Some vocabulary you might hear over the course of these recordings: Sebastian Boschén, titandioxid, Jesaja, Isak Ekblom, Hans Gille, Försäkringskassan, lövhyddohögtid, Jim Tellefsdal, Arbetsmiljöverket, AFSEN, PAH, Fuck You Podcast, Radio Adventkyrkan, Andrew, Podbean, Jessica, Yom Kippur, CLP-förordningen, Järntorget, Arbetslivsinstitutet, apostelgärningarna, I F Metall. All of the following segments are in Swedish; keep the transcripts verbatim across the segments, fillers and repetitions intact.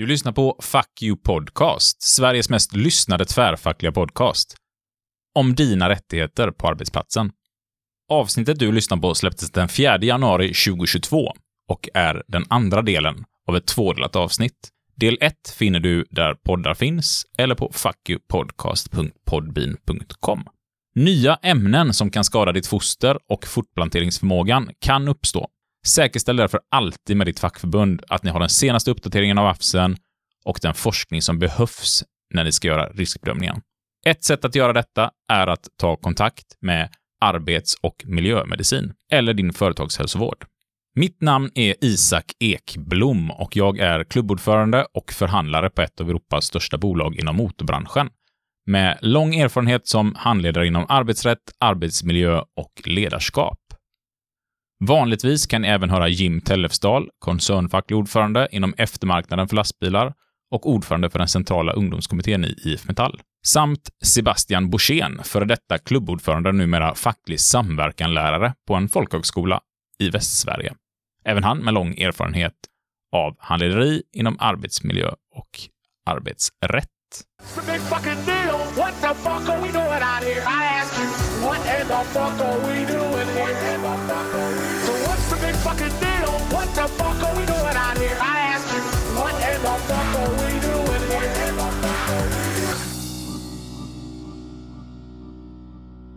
Du lyssnar på Fuck You Podcast, Sveriges mest lyssnade tvärfackliga podcast om dina rättigheter på arbetsplatsen. Avsnittet du lyssnar på släpptes den fjärde januari tjugohundratjugotvå och är den andra delen av ett tvådelat avsnitt. Del ett finner du där poddar finns eller på fuck you podcast punkt podbean punkt com. Nya ämnen som kan skada ditt foster och fortplanteringsförmågan kan uppstå. Säkerställ därför alltid med ditt fackförbund att ni har den senaste uppdateringen av A F S E N och den forskning som behövs när ni ska göra riskbedömningen. Ett sätt att göra detta är att ta kontakt med arbets- och miljömedicin eller din företagshälsovård. Mitt namn är Isak Ekblom och jag är klubbordförande och förhandlare på ett av Europas största bolag inom motorbranschen, med lång erfarenhet som handledare inom arbetsrätt, arbetsmiljö och ledarskap. Vanligtvis kan ni även höra Jim Tellefsdal, koncernfacklig ordförande inom eftermarknaden för lastbilar och ordförande för den centrala ungdomskommittén i I F Metall, samt Sebastian Boschén, före detta klubbordförande och numera facklig samverkanlärare på en folkhögskola i Västsverige. Även han med lång erfarenhet av handlederi inom arbetsmiljö och arbetsrätt.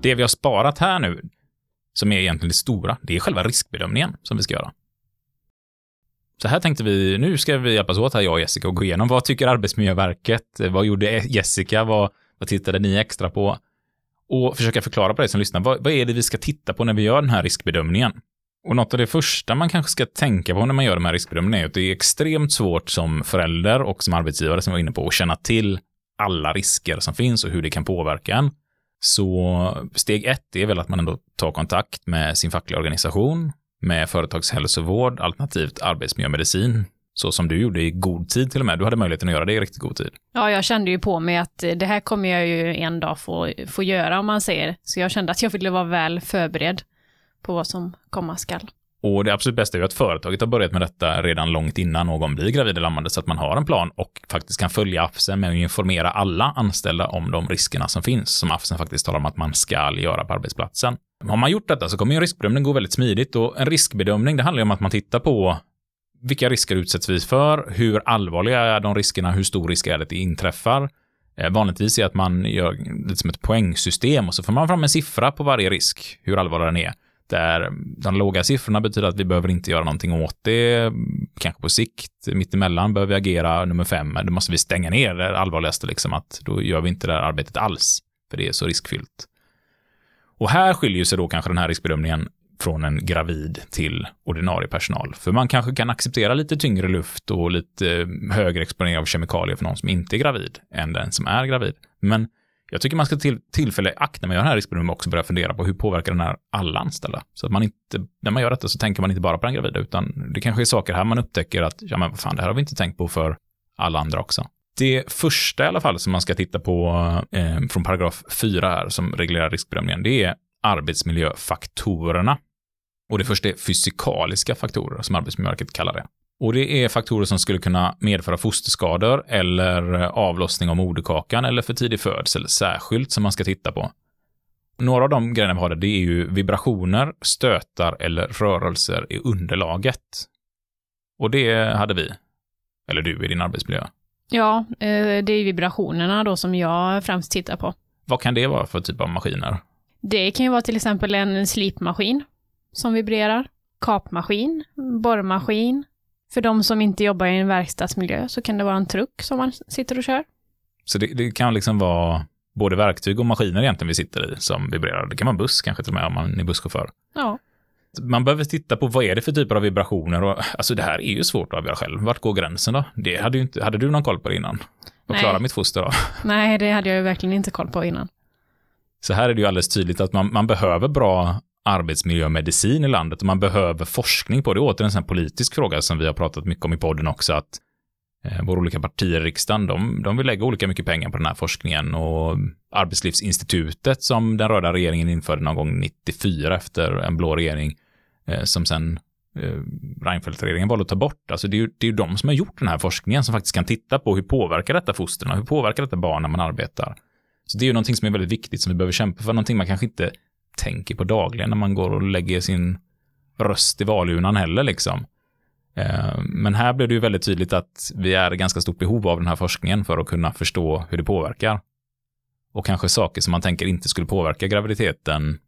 Det vi har sparat här nu, som är egentligen det stora, det är själva riskbedömningen som vi ska göra. Så här tänkte vi, nu ska vi hjälpas åt här, jag och Jessica, och gå igenom vad tycker Arbetsmiljöverket, vad gjorde Jessica, vad, vad tittade ni extra på? Och försöka förklara på dig som lyssnar, vad, vad är det vi ska titta på när vi gör den här riskbedömningen? Och något av det första man kanske ska tänka på när man gör de här riskbedömningarna är att det är extremt svårt som förälder och som arbetsgivare, som vi var inne på, att känna till alla risker som finns och hur det kan påverka en. Så steg ett är väl att man ändå tar kontakt med sin fackliga organisation, med företagshälsovård, alternativt arbetsmiljömedicin. Så som du gjorde i god tid till och med. Du hade möjligheten att göra det i riktigt god tid. Ja, jag kände ju på mig att det här kommer jag ju en dag få, få göra, om man säger. Så jag kände att jag ville vara väl förberedd på vad som komma skall. Och det absolut bästa är ju att företaget har börjat med detta redan långt innan någon blir gravid eller ammande, så att man har en plan och faktiskt kan följa A F S E N med att informera alla anställda om de riskerna som finns, som A F S E N faktiskt talar om att man ska göra på arbetsplatsen. Har man gjort detta så kommer ju en riskbedömning gå väldigt smidigt, och en riskbedömning, det handlar ju om att man tittar på vilka risker utsätts vi för, hur allvarliga är de riskerna, hur stor risk är det att det inträffar. Vanligtvis är att man gör lite som ett poängsystem och så får man fram en siffra på varje risk, hur allvarlig den är. Där de låga siffrorna betyder att vi behöver inte göra någonting åt det, kanske på sikt, mittemellan behöver vi agera, nummer fem, då måste vi stänga ner det allvarligaste, liksom, att då gör vi inte det här arbetet alls, för det är så riskfyllt. Och här skiljer sig då kanske den här riskbedömningen från en gravid till ordinarie personal, för man kanske kan acceptera lite tyngre luft och lite högre exponering av kemikalier för någon som inte är gravid än den som är gravid, men jag tycker man ska till tillfälle akta med att göra den här riskbedömningen också börja fundera på hur påverkar den här alla anställda. Så att man inte, när man gör detta så tänker man inte bara på den gravida, utan det kanske är saker här man upptäcker att ja, men vad fan, det här har vi inte tänkt på för alla andra också. Det första i alla fall som man ska titta på eh, från paragraf fyra här, som reglerar riskbedömningen, det är arbetsmiljöfaktorerna. Och det första är fysikaliska faktorer, som Arbetsmiljöverket kallar det. Och det är faktorer som skulle kunna medföra fosterskador eller avlossning av moderkakan eller för tidig födsel särskilt, som man ska titta på. Några av de grejerna vi har där, det är ju vibrationer, stötar eller rörelser i underlaget. Och det hade vi, eller du, i din arbetsmiljö. Ja, det är vibrationerna då som jag främst tittar på. Vad kan det vara för typ av maskiner? Det kan ju vara till exempel en slipmaskin som vibrerar, kapmaskin, borrmaskin. För de som inte jobbar i en verkstadsmiljö så kan det vara en truck som man sitter och kör. Så det, det kan liksom vara både verktyg och maskiner egentligen vi sitter i som vibrerar. Det kan vara buss kanske till och med om man är busschaufför. Ja. Man behöver titta på vad är det för typer av vibrationer. Och, alltså det här är ju svårt att avgöra själv. Vart går gränsen då? Det hade, ju inte, hade du någon koll på det innan? Vad klarar mitt foster då? Nej, det hade jag ju verkligen inte koll på innan. Så här är det ju alldeles tydligt att man, man behöver bra arbetsmiljömedicin i landet, och man behöver forskning på det. Åter en sån här politisk fråga som vi har pratat mycket om i podden också, att eh, våra olika partier i riksdagen, de, de vill lägga olika mycket pengar på den här forskningen, och Arbetslivsinstitutet som den röda regeringen införde någon gång nittiofyra efter en blå regering, eh, som sen Reinfeldt-regeringen valde att ta bort. Alltså det är, ju, det är ju de som har gjort den här forskningen som faktiskt kan titta på hur påverkar detta fostren och hur påverkar detta barn när man arbetar. Så det är ju någonting som är väldigt viktigt som vi behöver kämpa för. Någonting man kanske inte tänker på dagligen när man går och lägger sin röst i valurnan heller liksom. Men här blev det ju väldigt tydligt att vi är i ganska stort behov av den här forskningen för att kunna förstå hur det påverkar. Och kanske saker som man tänker inte skulle påverka graviditeten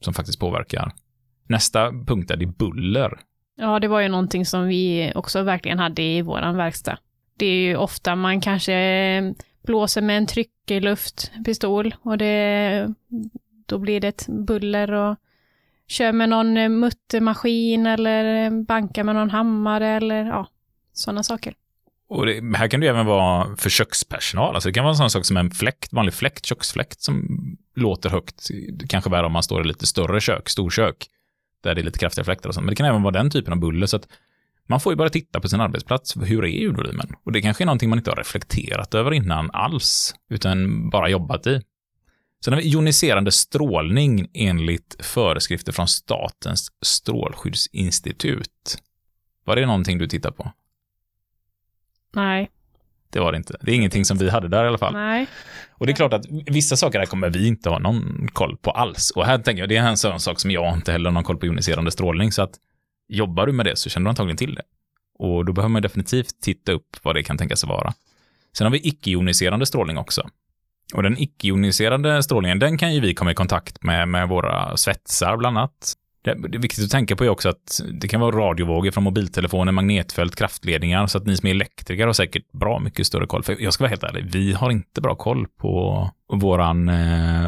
som faktiskt påverkar. Nästa punkt är det buller. Ja, det var ju någonting som vi också verkligen hade i våran verkstad. Det är ju ofta man kanske blåser med en tryckluftpistol och det, då blir det ett buller och kör med någon muttermaskin eller bankar med någon hammare eller ja, sådana saker. Och det, här kan det även vara för kökspersonal. Alltså det kan vara en sån sak som en fläkt, vanlig fläkt, köksfläkt som låter högt. Det kanske värre om man står i lite större kök, storkök, där det är lite kraftiga fläktar och sånt. Men det kan även vara den typen av buller. Så att man får ju bara titta på sin arbetsplats. Hur är ljudvolymen? Och det kanske är någonting man inte har reflekterat över innan alls, utan bara jobbat i. Sen har vi joniserande strålning enligt föreskrifter från Statens strålskyddsinstitut. Var det någonting du tittar på? Nej. Det var det inte. Det är ingenting som vi hade där i alla fall. Nej. Och det är klart att vissa saker här kommer vi inte ha någon koll på alls. Och här tänker jag, det är en sån sak som jag inte heller har någon koll på joniserande strålning. Så att jobbar du med det så känner du antagligen till det. Och då behöver man definitivt titta upp vad det kan tänkas vara. Sen har vi icke-joniserande strålning också. Och den icke-joniserande strålningen, den kan ju vi komma i kontakt med med våra svetsar bland annat. Det är viktigt att tänka på är också att det kan vara radiovågor från mobiltelefoner, magnetfält, kraftledningar. Så att ni som är elektriker har säkert bra mycket större koll. För jag ska vara helt ärlig, vi har inte bra koll på våran,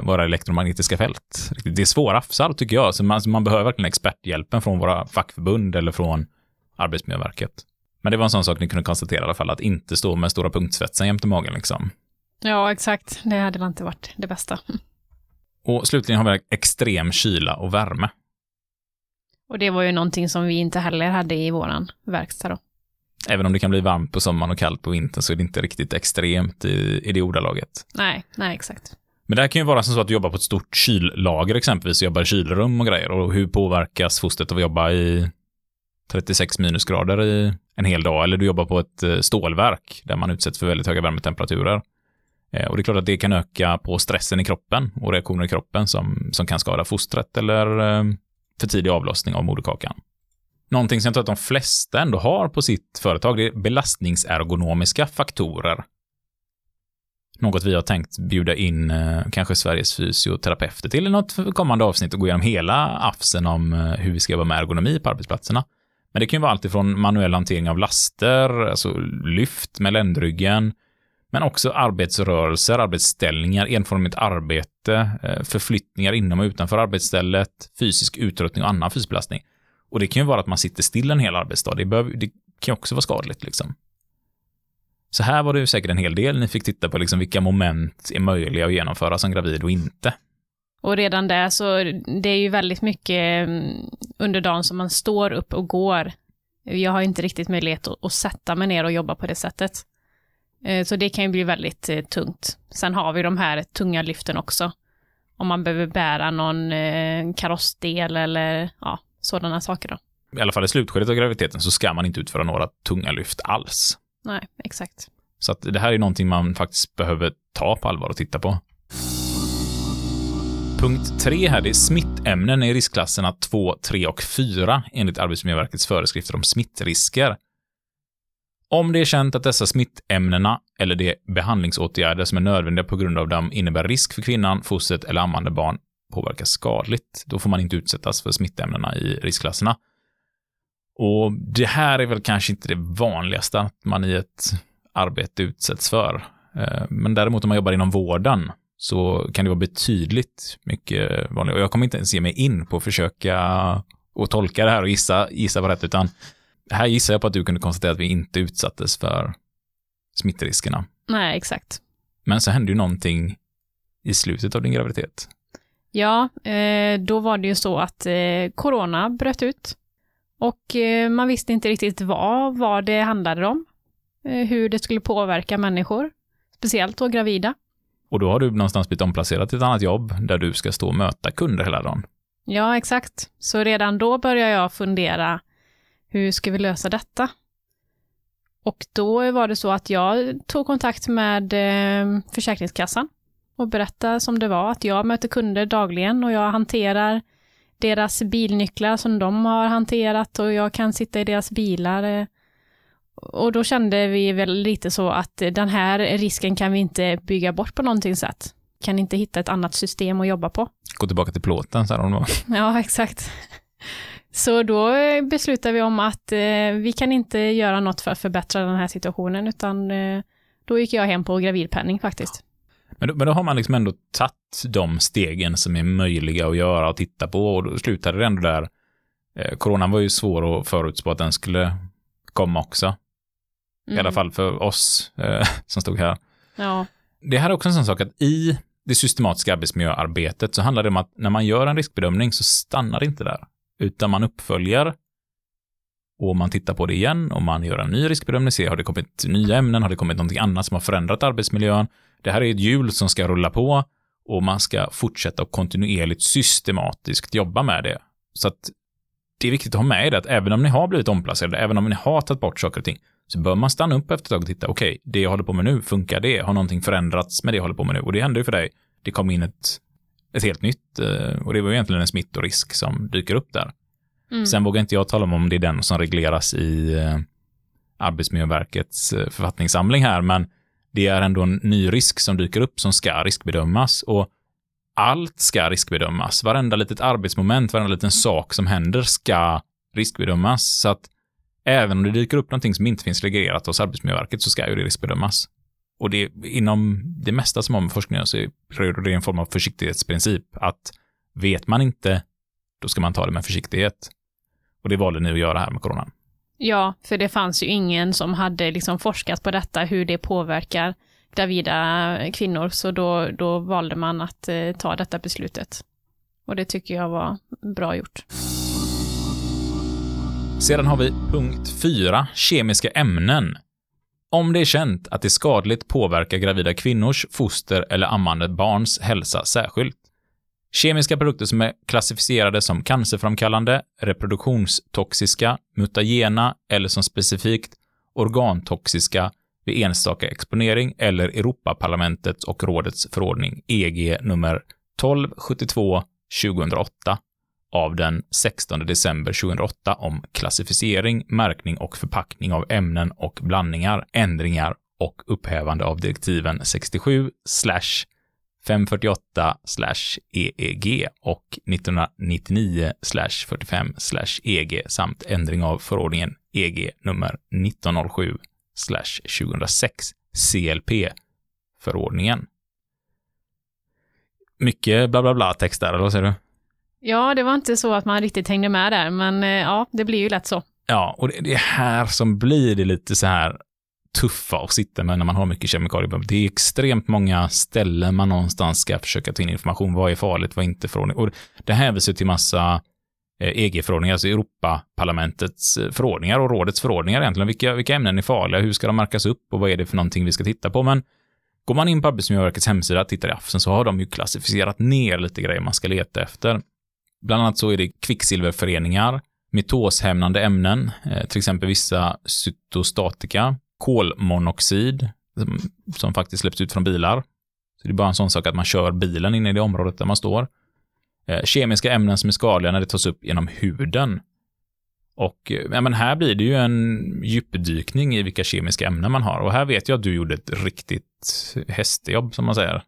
våra elektromagnetiska fält. Det är svåra affsar tycker jag. Så man, man behöver verkligen experthjälpen från våra fackförbund eller från Arbetsmiljöverket. Men det var en sån sak ni kunde konstatera i alla fall, att inte stå med stora punktsvetsen jämt i magen liksom. Ja, exakt. Det hade inte varit det bästa. Och slutligen har vi extrem kyla och värme. Och det var ju någonting som vi inte heller hade i våran verkstad då. Även om det kan bli varmt på sommaren och kallt på vintern så är det inte riktigt extremt i, i det ordalaget. Nej, nej exakt. Men det här kan ju vara som så att du jobbar på ett stort kyllager exempelvis och jobbar i kylrum och grejer. Och hur påverkas fostret av att jobba i trettiosex minusgrader i en hel dag? Eller du jobbar på ett stålverk där man utsätts för väldigt höga värmetemperaturer. Och det är klart att det kan öka på stressen i kroppen och reaktioner i kroppen som, som kan skada fostret eller för tidig avlossning av moderkakan. Någonting som jag tror att de flesta ändå har på sitt företag, det är belastningsergonomiska faktorer. Något vi har tänkt bjuda in kanske Sveriges fysioterapeuter till i något kommande avsnitt och gå igenom hela AFSEN om hur vi ska jobba med ergonomi på arbetsplatserna. Men det kan ju vara allt ifrån manuell hantering av laster, alltså lyft med ländryggen, men också arbetsrörelser, arbetsställningar, enformigt arbete, förflyttningar inom och utanför arbetsstället, fysisk uttröttning och annan fysisk belastning. Och det kan ju vara att man sitter still en hel arbetsdag. Det, behöver, det kan ju också vara skadligt liksom. Så här var det ju säkert en hel del. Ni fick titta på liksom vilka moment är möjliga att genomföra som gravid och inte. Och redan där så det är ju väldigt mycket under dagen som man står upp och går. Jag har inte riktigt möjlighet att, att sätta mig ner och jobba på det sättet. Så det kan ju bli väldigt eh, tungt. Sen har vi de här tunga lyften också. Om man behöver bära någon eh, karossdel eller ja, sådana saker då. I alla fall i slutskedet av graviditeten så ska man inte utföra några tunga lyft alls. Nej, exakt. Så att det här är någonting man faktiskt behöver ta på allvar och titta på. Punkt tre här, det är smittämnen i riskklasserna två, tre och fyra enligt Arbetsmiljöverkets föreskrifter om smittrisker. Om det är känt att dessa smittämnena eller de behandlingsåtgärder som är nödvändiga på grund av dem innebär risk för kvinnan, fostret eller ammande barn påverkas skadligt, då får man inte utsättas för smittämnena i riskklasserna. Och det här är väl kanske inte det vanligaste att man i ett arbete utsätts för. Men däremot om man jobbar inom vården så kan det vara betydligt mycket vanligt. Och jag kommer inte ens se mig in på att försöka och tolka det här och gissa, gissa på rätt, utan här gissar jag på att du kunde konstatera att vi inte utsattes för smittriskerna. Nej, exakt. Men så hände ju någonting i slutet av din graviditet. Ja, då var det ju så att corona bröt ut. Och man visste inte riktigt vad, vad det handlade om. Hur det skulle påverka människor. Speciellt då gravida. Och då har du någonstans blivit omplacerad till ett annat jobb där du ska stå och möta kunder hela dagen. Ja, exakt. Så redan då började jag fundera hur ska vi lösa detta? Och då var det så att jag tog kontakt med eh, Försäkringskassan och berättade som det var, att jag möter kunder dagligen och jag hanterar deras bilnycklar som de har hanterat och jag kan sitta i deras bilar. Eh, och då kände vi väl lite så att den här risken kan vi inte bygga bort på någonting sätt. Kan inte hitta ett annat system att jobba på. Gå tillbaka till plåten, så här om det var. Ja, exakt. Så då beslutade vi om att eh, vi kan inte göra något för att förbättra den här situationen, utan eh, då gick jag hem på gravidpenning faktiskt. Ja. Men, då, men då har man liksom ändå tagit de stegen som är möjliga att göra och titta på, och då slutade det ändå där. Eh, coronan var ju svår att förutspå att den skulle komma också. Mm. I alla fall för oss eh, som stod här. Ja. Det här är också en sån sak att i det systematiska arbetsmiljöarbetet så handlar det om att när man gör en riskbedömning så stannar det inte där. Utan man uppföljer och man tittar på det igen och man gör en ny riskbedömning. Se, har det kommit nya ämnen? Har det kommit någonting annat som har förändrat arbetsmiljön? Det här är ett hjul som ska rulla på och man ska fortsätta och kontinuerligt systematiskt jobba med det. Så att det är viktigt att ha med det att även om ni har blivit omplacerade, även om ni har tagit bort saker och ting, så bör man stanna upp efter ett tag och titta, okej, okay, det jag håller på med nu, funkar det? Har någonting förändrats med det jag håller på med nu? Och det hände ju för dig. Det kom in ett, ett helt nytt, och det var ju egentligen en smittorisk som dyker upp där. Mm. Sen vågar inte jag tala om om det är den som regleras i Arbetsmiljöverkets författningssamling här, men det är ändå en ny risk som dyker upp som ska riskbedömas, och allt ska riskbedömas. Varenda litet arbetsmoment, varenda liten sak som händer ska riskbedömas, så att även om det dyker upp någonting som inte finns reglerat hos Arbetsmiljöverket så ska ju det riskbedömas. Och det, inom det mesta som har med forskningen så är det en form av försiktighetsprincip. Att vet man inte, då ska man ta det med försiktighet. Och det valde ni att göra här med coronan. Ja, för det fanns ju ingen som hade liksom forskat på detta, hur det påverkar gravida kvinnor. Så då, då valde man att eh, ta detta beslutet. Och det tycker jag var bra gjort. Sedan har vi punkt fyra, kemiska ämnen. Om det är känt att det skadligt påverkar gravida kvinnors, foster eller ammande barns hälsa särskilt. Kemiska produkter som är klassificerade som cancerframkallande, reproduktionstoxiska, mutagena eller som specifikt organtoxiska vid enstaka exponering eller Europaparlamentets och rådets förordning E G nummer tolv sjuttiotvå tjugohundraåtta. Av den sextonde december tjugohundraåtta om klassificering, märkning och förpackning av ämnen och blandningar, ändringar och upphävande av direktiven sextiosju femhundrafyrtioåtta E E G och nittonhundranittionio fyrtiofem E G samt ändring av förordningen E G nummer nittonhundrasju tjugohundrasex C L P-förordningen. Mycket bla bla bla text där, eller ser du? Ja, det var inte så att man riktigt hängde med där, men ja, det blir ju lätt så. Ja, och det är här som blir det lite så här tuffa att sitta med när man har mycket kemikalier. Det är extremt många ställen man någonstans ska försöka ta in information. Vad är farligt, vad är inte förordning? Och det här visar till massa E G-förordningar, alltså Europaparlamentets förordningar och rådets förordningar egentligen. Vilka, vilka ämnen är farliga? Hur ska de märkas upp och vad är det för någonting vi ska titta på? Men går man in på Arbetsmiljöverkets hemsida och tittar i AFSEN så har de ju klassificerat ner lite grejer man ska leta efter. Bland annat så är det kvicksilverföreningar, mitoshämmande ämnen, till exempel vissa cytostatika, kolmonoxid som, som faktiskt släpps ut från bilar. Så det är bara en sån sak att man kör bilen in i det området där man står. Kemiska ämnen som är skadliga när det tas upp genom huden. Och ja, men här blir det ju en djupdykning i vilka kemiska ämnen man har. Och här vet jag att du gjorde ett riktigt hästjobb, som man säger.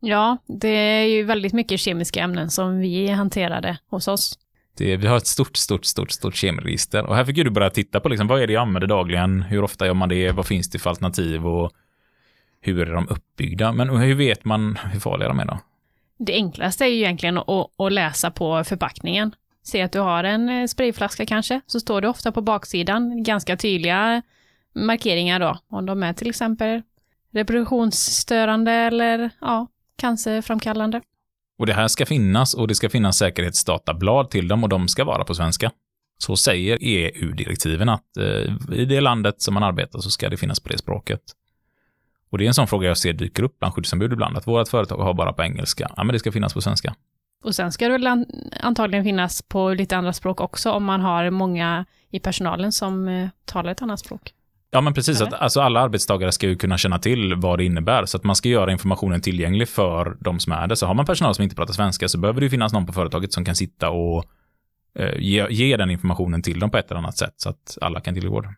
Ja, det är ju väldigt mycket kemiska ämnen som vi hanterade hos oss. Det, vi har ett stort, stort, stort, stort kemiregister. Och här fick du börja titta på liksom, vad är det jag använder dagligen? Hur ofta gör man det? Vad finns det för alternativ? Och hur är de uppbyggda? Men hur vet man hur farliga de är då? Det enklaste är ju egentligen att, att läsa på förpackningen. Se att du har en sprayflaska kanske. Så står det ofta på baksidan ganska tydliga markeringar då. Om de är till exempel reproduktionsstörande eller ja, cancerframkallande. Och det här ska finnas, och det ska finnas säkerhetsdatablad till dem, och de ska vara på svenska. Så säger E U-direktiven att eh, i det landet som man arbetar så ska det finnas på det språket. Och det är en sån fråga jag ser dyker upp bland skyddsombud ibland, att vårt företag har bara på engelska. Ja, men det ska finnas på svenska. Och sen ska det väl antagligen finnas på lite andra språk också om man har många i personalen som eh, talar ett annat språk. Ja, men precis. Att, alltså, alla arbetstagare ska ju kunna känna till vad det innebär. Så att man ska göra informationen tillgänglig för de som är det. Så har man personal som inte pratar svenska så behöver det ju finnas någon på företaget som kan sitta och eh, ge, ge den informationen till dem på ett eller annat sätt. Så att alla kan tillgå den.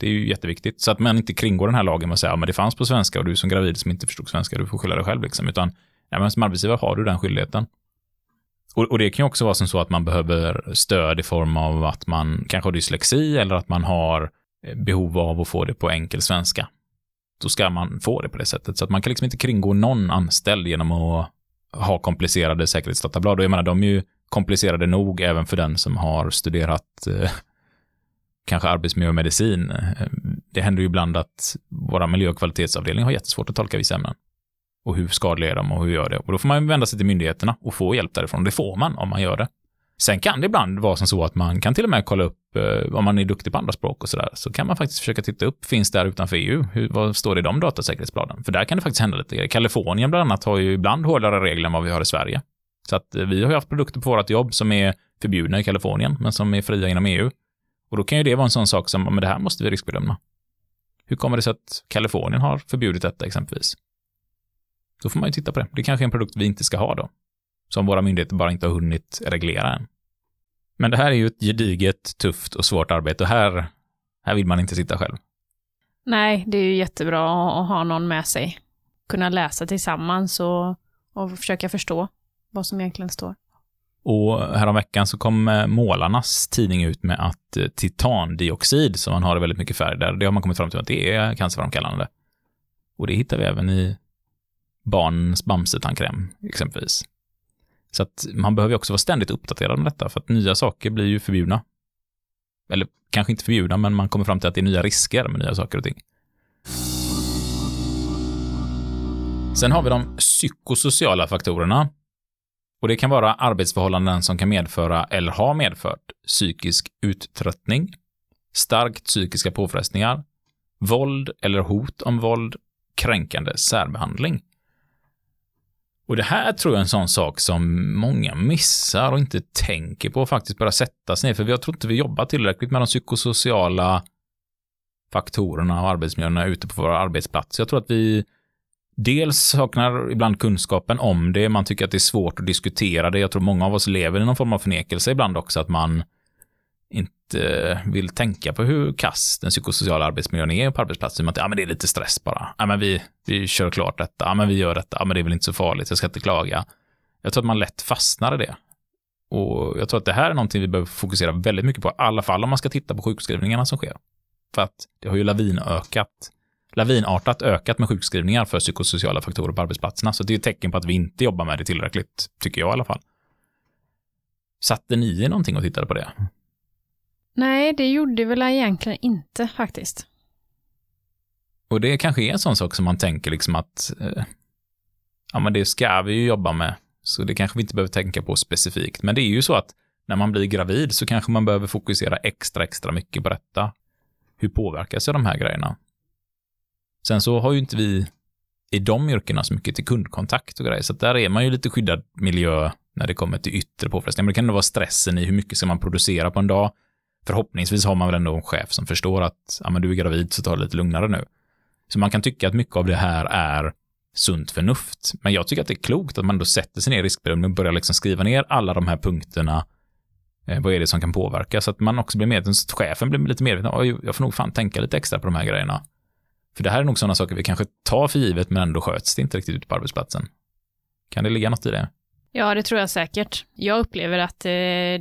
Det är ju jätteviktigt. Så att man inte kringgår den här lagen med att säga ja, men det fanns på svenska och du som gravid som inte förstod svenska, du får skylla dig själv. Liksom. Utan ja, men som arbetsgivare har du den skyldigheten. Och, och det kan ju också vara som så att man behöver stöd i form av att man kanske har dyslexi eller att man har behov av att få det på enkel svenska. Då ska man få det på det sättet. Så att man kan liksom inte kringgå någon anställd genom att ha komplicerade säkerhetsdatablad. Och jag menar, de är ju komplicerade nog även för den som har studerat eh, kanske arbetsmiljö och medicin. Det händer ju ibland att våra miljö- och kvalitetsavdelning har jättesvårt att tolka vissa ämnen. Och hur skadliga är de och hur gör det? Och då får man vända sig till myndigheterna och få hjälp därifrån. Det får man om man gör det. Sen kan det ibland vara som så att man kan till och med kolla upp eh, om man är duktig på andra språk och sådär. Så kan man faktiskt försöka titta upp, finns där utanför E U? Hur, vad står det i de datasäkerhetsbladen? För där kan det faktiskt hända lite. Kalifornien bland annat har ju ibland hårdare regler än vad vi har i Sverige. Så att eh, vi har ju haft produkter på vårt jobb som är förbjudna i Kalifornien men som är fria inom E U. Och då kan ju det vara en sån sak som, men det här måste vi riskbedöma. Hur kommer det sig att Kalifornien har förbjudit detta exempelvis? Då får man ju titta på det. Det kanske är en produkt vi inte ska ha då. Som våra myndigheter bara inte har hunnit reglera än. Men det här är ju ett gediget, tufft och svårt arbete. Och här, här vill man inte sitta själv. Nej, det är ju jättebra att ha någon med sig. Kunna läsa tillsammans och, och försöka förstå vad som egentligen står. Och häromveckan så kom målarnas tidning ut med att titandioxid, som man har i väldigt mycket färg där, det har man kommit fram till att det är cancerframkallande. Och det hittar vi även i barns bamsetandkräm exempelvis. Så att man behöver också vara ständigt uppdaterad om detta för att nya saker blir ju förbjudna. Eller kanske inte förbjudna, men man kommer fram till att det är nya risker med nya saker och ting. Sen har vi de psykosociala faktorerna. Och det kan vara arbetsförhållanden som kan medföra eller har medfört psykisk uttröttning, starkt psykiska påfrestningar, våld eller hot om våld, kränkande särbehandling. Och det här tror jag är en sån sak som många missar och inte tänker på och faktiskt börjar sätta sig ner. För jag tror inte vi jobbar tillräckligt med de psykosociala faktorerna och arbetsmiljöerna ute på våra arbetsplatser. Jag tror att vi dels saknar ibland kunskapen om det. Man tycker att det är svårt att diskutera det. Jag tror många av oss lever i någon form av förnekelse ibland också. Att man inte vill tänka på hur kass den psykosociala arbetsmiljön är på arbetsplatsen. Att, ja, men det är lite stress bara. Ja, men vi, vi kör klart detta. Ja, men vi gör detta. Ja, men det är väl inte så farligt. Jag ska inte klaga. Jag tror att man lätt fastnar i det. Och jag tror att det här är någonting vi behöver fokusera väldigt mycket på. I alla fall om man ska titta på sjukskrivningarna som sker. För att det har ju lavinökat. Lavinartat ökat med sjukskrivningar för psykosociala faktorer på arbetsplatserna. Så det är ett tecken på att vi inte jobbar med det tillräckligt, tycker jag i alla fall. Satte ni någonting och tittade på det? Nej, det gjorde väl egentligen inte faktiskt. Och det kanske är en sån sak som man tänker liksom att eh, ja, men det ska vi ju jobba med. Så det kanske vi inte behöver tänka på specifikt. Men det är ju så att när man blir gravid så kanske man behöver fokusera extra, extra mycket på detta. Hur påverkas de här grejerna? Sen så har ju inte vi i de yrkena så mycket till kundkontakt och grejer. Så att där är man ju lite skyddad miljö när det kommer till yttre påfrestningar. Men det kan ändå vara stressen i hur mycket ska man producera på en dag. Förhoppningsvis har man väl ändå en chef som förstår att ja, men du är gravid så tar det lite lugnare nu. Så man kan tycka att mycket av det här är sunt förnuft. Men jag tycker att det är klokt att man då sätter sig ner i riskbedömning och börjar liksom skriva ner alla de här punkterna. Eh, vad är det som kan påverka? Så att man också blir medveten, så att chefen blir lite medveten. Oh, jag får nog fan tänka lite extra på de här grejerna. För det här är nog sådana saker vi kanske tar för givet men ändå sköts det inte riktigt ut på arbetsplatsen. Kan det ligga något i det? Ja, det tror jag säkert. Jag upplever att eh,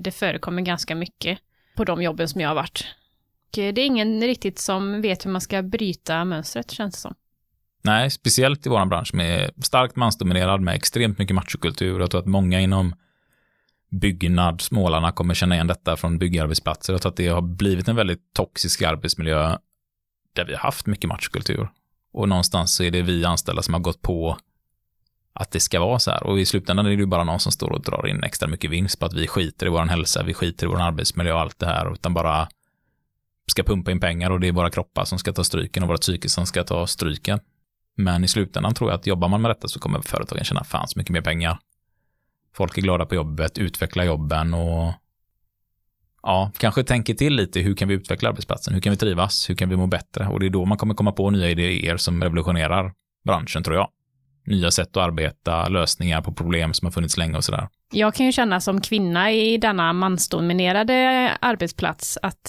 det förekommer ganska mycket på de jobben som jag har varit. Och det är ingen riktigt som vet hur man ska bryta mönstret, känns det som. Nej, speciellt i vår bransch som är starkt mansdominerad med extremt mycket machokultur. Jag tror att många inom byggnad, smålarna kommer känna igen detta från byggarbetsplatser. Jag tror att det har blivit en väldigt toxisk arbetsmiljö där vi har haft mycket matchkultur. Och någonstans så är det vi anställda som har gått på att det ska vara så här. Och i slutändan är det ju bara någon som står och drar in extra mycket vinst på att vi skiter i vår hälsa, vi skiter i vår arbetsmiljö och allt det här. Utan bara ska pumpa in pengar och det är våra kroppar som ska ta stryken och våra psyke som ska ta stryken. Men i slutändan tror jag att jobbar man med detta så kommer företagen tjäna fan så mycket mer pengar. Folk är glada på jobbet, utvecklar jobben och ja, kanske tänker till lite, hur kan vi utveckla arbetsplatsen? Hur kan vi trivas? Hur kan vi må bättre? Och det är då man kommer komma på nya idéer som revolutionerar branschen, tror jag. Nya sätt att arbeta, lösningar på problem som har funnits länge och sådär. Jag kan ju känna som kvinna i denna mansdominerade arbetsplats att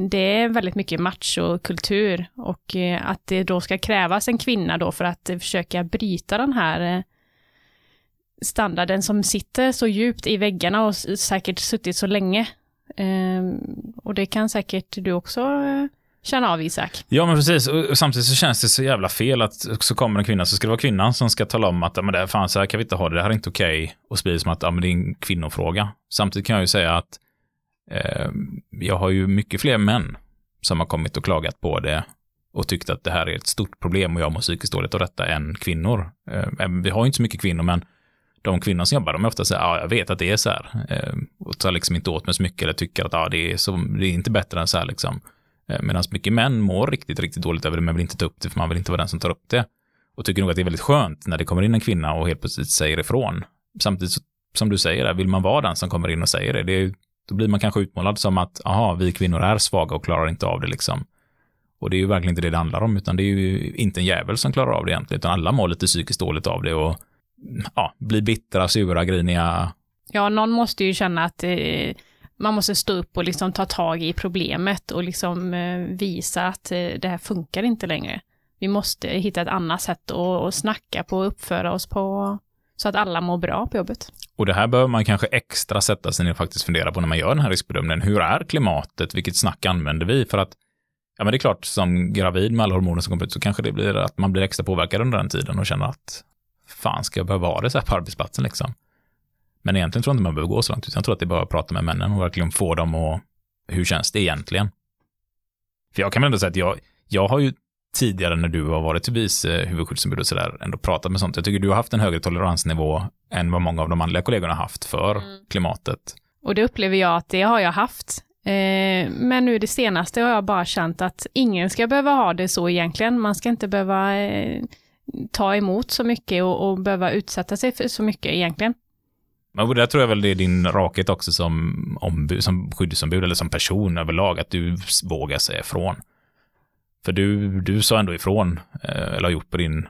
det är väldigt mycket machokultur och att det då ska krävas en kvinna då för att försöka bryta den här standarden som sitter så djupt i väggarna och säkert suttit så länge. Och det kan säkert du också känna av, Isak. Ja, men precis. Och samtidigt så känns det så jävla fel att så kommer en kvinna, så ska det vara kvinnan som ska tala om att men det, fan, så här kan vi inte ha det, det här är inte okej. Okay. Och sprider som att ja, men det är en kvinnofråga. Samtidigt kan jag ju säga att eh, jag har ju mycket fler män som har kommit och klagat på det och tyckt att det här är ett stort problem och jag mår psykiskt dåligt av detta än kvinnor. Eh, vi har ju inte så mycket kvinnor, men de kvinnor som jobbar, de är ofta så här, ja, jag vet att det är så här. Eh, och tar liksom inte åt mig så mycket eller tycker att ja, det, är så, det är inte bättre än så här liksom. Medan mycket män mår riktigt, riktigt dåligt över det, men vill inte ta upp det för man vill inte vara den som tar upp det. Och tycker nog att det är väldigt skönt när det kommer in en kvinna och helt plötsligt säger ifrån. Samtidigt som du säger, vill man vara den som kommer in och säger det, det är, då blir man kanske utmålad som att aha, vi kvinnor är svaga och klarar inte av det liksom. Och det är ju verkligen inte det det handlar om, utan det är ju inte en jävel som klarar av det egentligen, utan alla mår lite psykiskt dåligt av det och ja, blir bittra, sura, griniga. Ja, någon måste ju känna att eh... man måste stå upp och liksom ta tag i problemet och liksom visa att det här funkar inte längre. Vi måste hitta ett annat sätt att snacka på och uppföra oss på så att alla mår bra på jobbet. Och det här behöver man kanske extra sätta sig ner och faktiskt fundera på när man gör den här riskbedömningen. Hur är klimatet? Vilket snack använder vi? För att ja, men det är klart, som gravid med alla hormoner som kommer ut så kanske det blir att man blir extra påverkad under den tiden och känner att fan, ska jag behöva ha det så här på arbetsplatsen liksom? Men egentligen tror jag inte man behöver gå så långt. Jag tror att det är bara att prata med männen och verkligen få dem och hur känns det egentligen? För jag kan väl ändå säga att jag, jag har ju tidigare när du har varit till vice huvudskyddsombud och sådär ändå pratat med sånt. Jag tycker du har haft en högre toleransnivå än vad många av de manliga kollegorna har haft för mm. klimatet. Och det upplever jag att det har jag haft. Men nu det senaste har jag bara känt att ingen ska behöva ha det så egentligen. Man ska inte behöva ta emot så mycket och, och behöva utsätta sig för så mycket egentligen. Men där tror jag väl det är din rakhet också som, ombud, som skyddsombud eller som person överlag, att du vågar säga ifrån. För du, du sa ändå ifrån, eller har gjort på din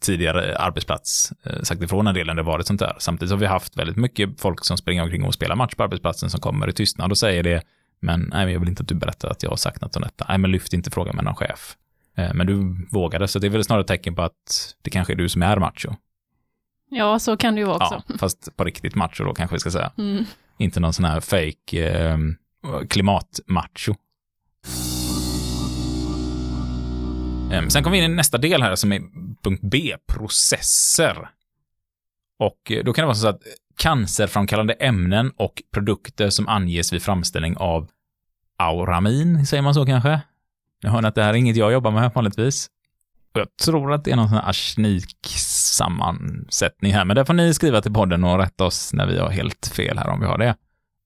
tidigare arbetsplats, sagt ifrån en del när det varit sånt där. Samtidigt har vi haft väldigt mycket folk som springer omkring och spelar match på arbetsplatsen som kommer i tystnad och säger det. Men nej, jag vill inte att du berättar att jag har sagt något om detta. Nej, men lyft inte frågan med någon chef. Men du vågade, så det är väl snarare ett tecken på att det kanske är du som är macho. Ja, så kan det ju vara också. Ja, fast på riktigt macho då kanske vi ska säga. Mm. Inte någon sån här fake eh, klimatmacho. Mm. Sen kommer vi in i nästa del här som är punkt B, processer. Och då kan det vara så att cancerframkallande ämnen och produkter som anges vid framställning av auramin, säger man så kanske? Jag hör att det här är inget jag jobbar med vanligtvis. Jag tror att det är någon sån här arseniksammansättning här. Men där får ni skriva till podden och rätta oss när vi har helt fel här om vi har det.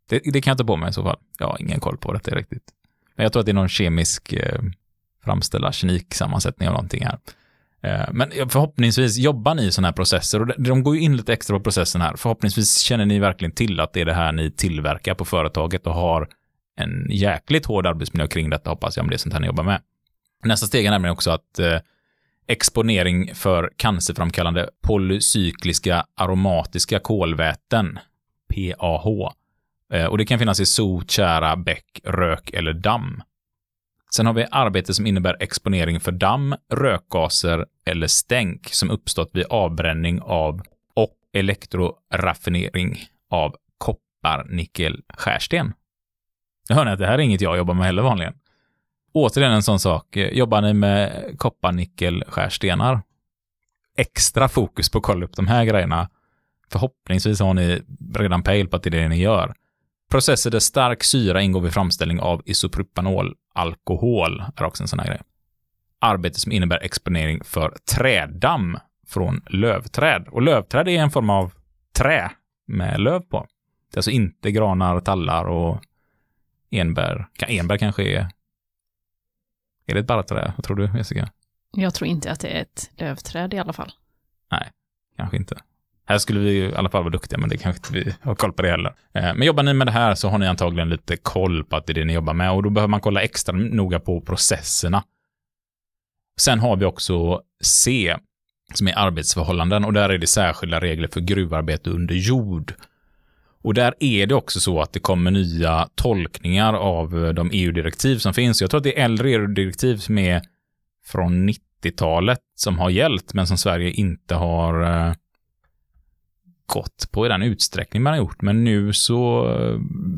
Det, det kan jag ta på mig i så fall. Jag har ingen koll på det är riktigt. Men jag tror att det är någon kemisk eh, framställd arseniksammansättning av någonting här. Eh, men förhoppningsvis jobbar ni i sådana här processer. Och de går ju in lite extra på processen här. Förhoppningsvis känner ni verkligen till att det är det här ni tillverkar på företaget och har en jäkligt hård arbetsmiljö kring detta, hoppas jag, om det är sånt här ni jobbar med. Nästa steg är nämligen också att eh, exponering för cancerframkallande polycykliska aromatiska kolväten, P A H. Och det kan finnas i sot, tjära, bäck, rök eller damm. Sen har vi arbete som innebär exponering för damm, rökgaser eller stänk som uppstått vid avbränning av och elektroraffinering av koppar, nickel, skärsten. Jag hör ni att det här är inget jag jobbar med heller vanligen. Återigen en sån sak. Jobbar ni med koppar, nickel, skärstenar? Extra fokus på att kolla upp de här grejerna. Förhoppningsvis har ni redan pejl på att det är det ni gör. Processer där stark syra ingår vid framställning av isopropanol, alkohol är också en sån här grej. Arbete som innebär exponering för trädamm från lövträd. Och lövträd är en form av trä med löv på. Det är alltså inte granar, tallar och enbär. Enbär kanske är... Är det ett barrträd? Vad tror du, Jessica? Jag tror inte att det är ett lövträd i alla fall. Nej, kanske inte. Här skulle vi i alla fall vara duktiga, men det kanske inte vi har koll på det heller. Men jobbar ni med det här så har ni antagligen lite koll på att det är det ni jobbar med, och då behöver man kolla extra noga på processerna. Sen har vi också C som är arbetsförhållanden, och där är det särskilda regler för gruvarbete under jord. Och där är det också så att det kommer nya tolkningar av de E U-direktiv som finns. Jag tror att det är äldre E U-direktiv som är från nittiotalet som har gällt, men som Sverige inte har gått på i den utsträckning man har gjort. Men nu så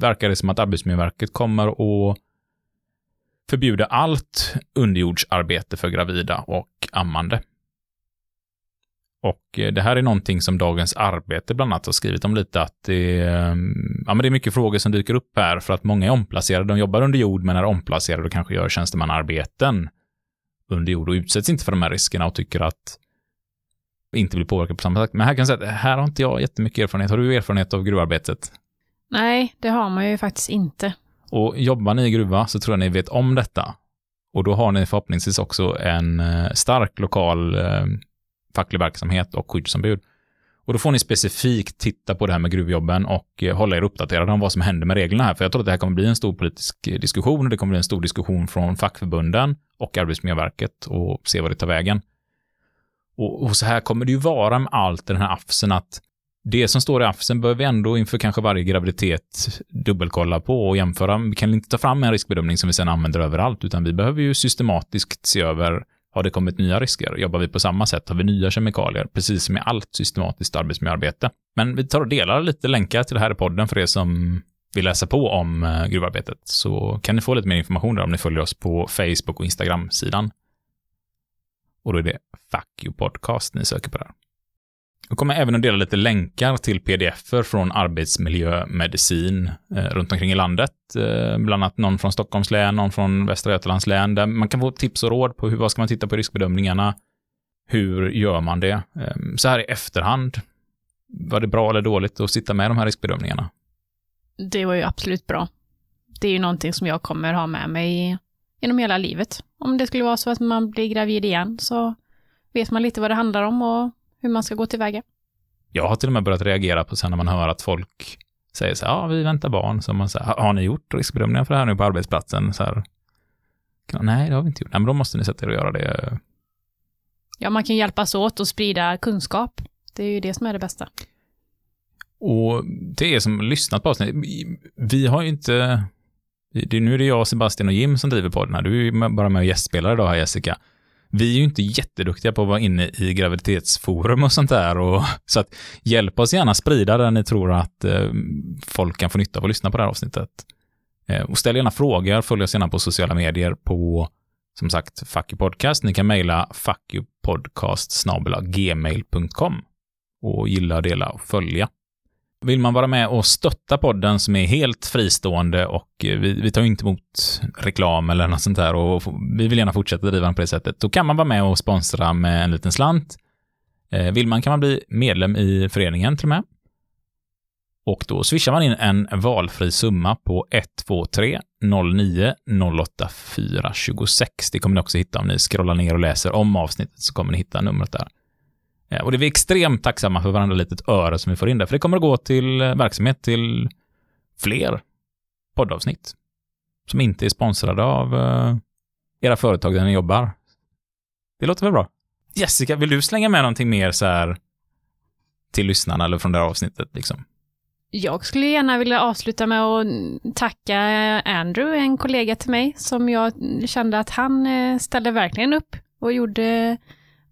verkar det som att Arbetsmiljöverket kommer att förbjuda allt underjordsarbete för gravida och ammande. Och det här är någonting som Dagens Arbete bland annat har skrivit om lite, att det är, ja, men det är mycket frågor som dyker upp här för att många är omplacerade. De jobbar under jord men är omplacerade och kanske gör tjänstemanarbeten under jord och utsätts inte för de här riskerna och tycker att inte blir påverkad på samma sätt. Men här kan jag säga att här har inte jag jättemycket erfarenhet. Har du erfarenhet av gruvarbetet? Nej, det har man ju faktiskt inte. Och jobbar ni i gruva så tror jag ni vet om detta. Och då har ni förhoppningsvis också en stark lokal facklig verksamhet och skyddsombud. Och då får ni specifikt titta på det här med gruvjobben och hålla er uppdaterade om vad som händer med reglerna här. För jag tror att det här kommer bli en stor politisk diskussion, och det kommer bli en stor diskussion från fackförbunden och Arbetsmiljöverket och se vad det tar vägen. Och, och så här kommer det ju vara med allt i den här AFSEN, att det som står i AFSEN behöver vi ändå inför kanske varje graviditet dubbelkolla på och jämföra. Vi kan inte ta fram en riskbedömning som vi sedan använder överallt, utan vi behöver ju systematiskt se över, har det kommit nya risker? Jobbar vi på samma sätt? Har vi nya kemikalier? Precis som i allt systematiskt arbetsmiljöarbete. Men vi tar och delar lite länkar till det här i podden för er som vill läsa på om gruvarbetet. Så kan ni få lite mer information där om ni följer oss på Facebook och Instagram-sidan. Och då är det Fuck You Podcast ni söker på där. Jag kommer även att dela lite länkar till pdf-er från arbetsmiljömedicin eh, runt omkring i landet. Eh, bland annat någon från Stockholms län, någon från Västra Götalands län. Där man kan få tips och råd på hur, vad ska man titta på i riskbedömningarna. Hur gör man det? Eh, så här i efterhand. Var det bra eller dåligt att sitta med de här riskbedömningarna? Det var ju absolut bra. Det är ju någonting som jag kommer ha med mig genom hela livet. Om det skulle vara så att man blir gravid igen så vet man lite vad det handlar om och hur man ska gå tillväga. Jag har till och med börjat reagera på sen när man hör att folk säger så här, ja vi väntar barn, så man säger, har ni gjort riskbedömningar för det här nu på arbetsplatsen? Så här, nej det har vi inte gjort, nej men då måste ni sätta er och göra det. Ja, man kan hjälpas åt och sprida kunskap, det är ju det som är det bästa. Och det är som lyssnat på oss, vi har ju inte, det är nu det är jag, Sebastian och Jim som driver podden här, du är ju bara med och gästspelare idag här Jessica. Vi är ju inte jätteduktiga på att vara inne i graviditetsforum och sånt där. Och, så att hjälp oss gärna sprida där ni tror att eh, folk kan få nytta av att lyssna på det här avsnittet. Eh, och ställ gärna frågor, följ oss gärna på sociala medier på, som sagt, Fuck You Podcast. Ni kan mejla fuck you podcast snabel-a gmail punkt com och gilla, dela och följa. Vill man vara med och stötta podden som är helt fristående, och vi, vi tar ju inte emot reklam eller något sånt där och vi vill gärna fortsätta driva den på det sättet, då kan man vara med och sponsra med en liten slant. Eh, vill man kan man bli medlem i föreningen till och med. Och då swishar man in en valfri summa på ett två tre noll nio noll åtta fyra tjugosex. Det kommer ni också hitta om ni scrollar ner och läser om avsnittet, så kommer ni hitta numret där. Och det är vi extremt tacksamma för varandra litet öre som vi får in där. För det kommer att gå till verksamhet, till fler poddavsnitt som inte är sponsrade av era företag där ni jobbar. Det låter väl bra. Jessica, vill du slänga med någonting mer så här till lyssnarna eller från det här avsnittet liksom? Jag skulle gärna vilja avsluta med att tacka Andrew, en kollega till mig, som jag kände att han ställde verkligen upp och gjorde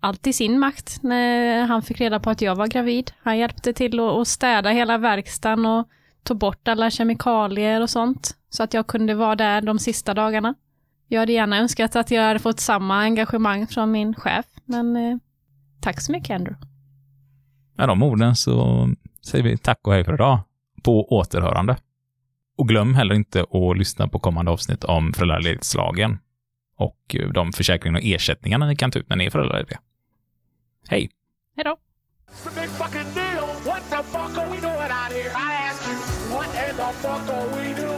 allt i sin makt när han fick reda på att jag var gravid. Han hjälpte till att städa hela verkstaden och tog bort alla kemikalier och sånt, så att jag kunde vara där de sista dagarna. Jag hade gärna önskat att jag hade fått samma engagemang från min chef, men eh, tack så mycket Andrew. Med de orden så säger vi tack och hej för idag, på återhörande. Och glöm heller inte att lyssna på kommande avsnitt om föräldraledighetslagen och de försäkringar och ersättningarna ni kan ta ut när ni är föräldralediga. Hej. Hej då. It's a big fucking deal. What the fuck are we doing out here? I ask you, what in the fuck are we doing?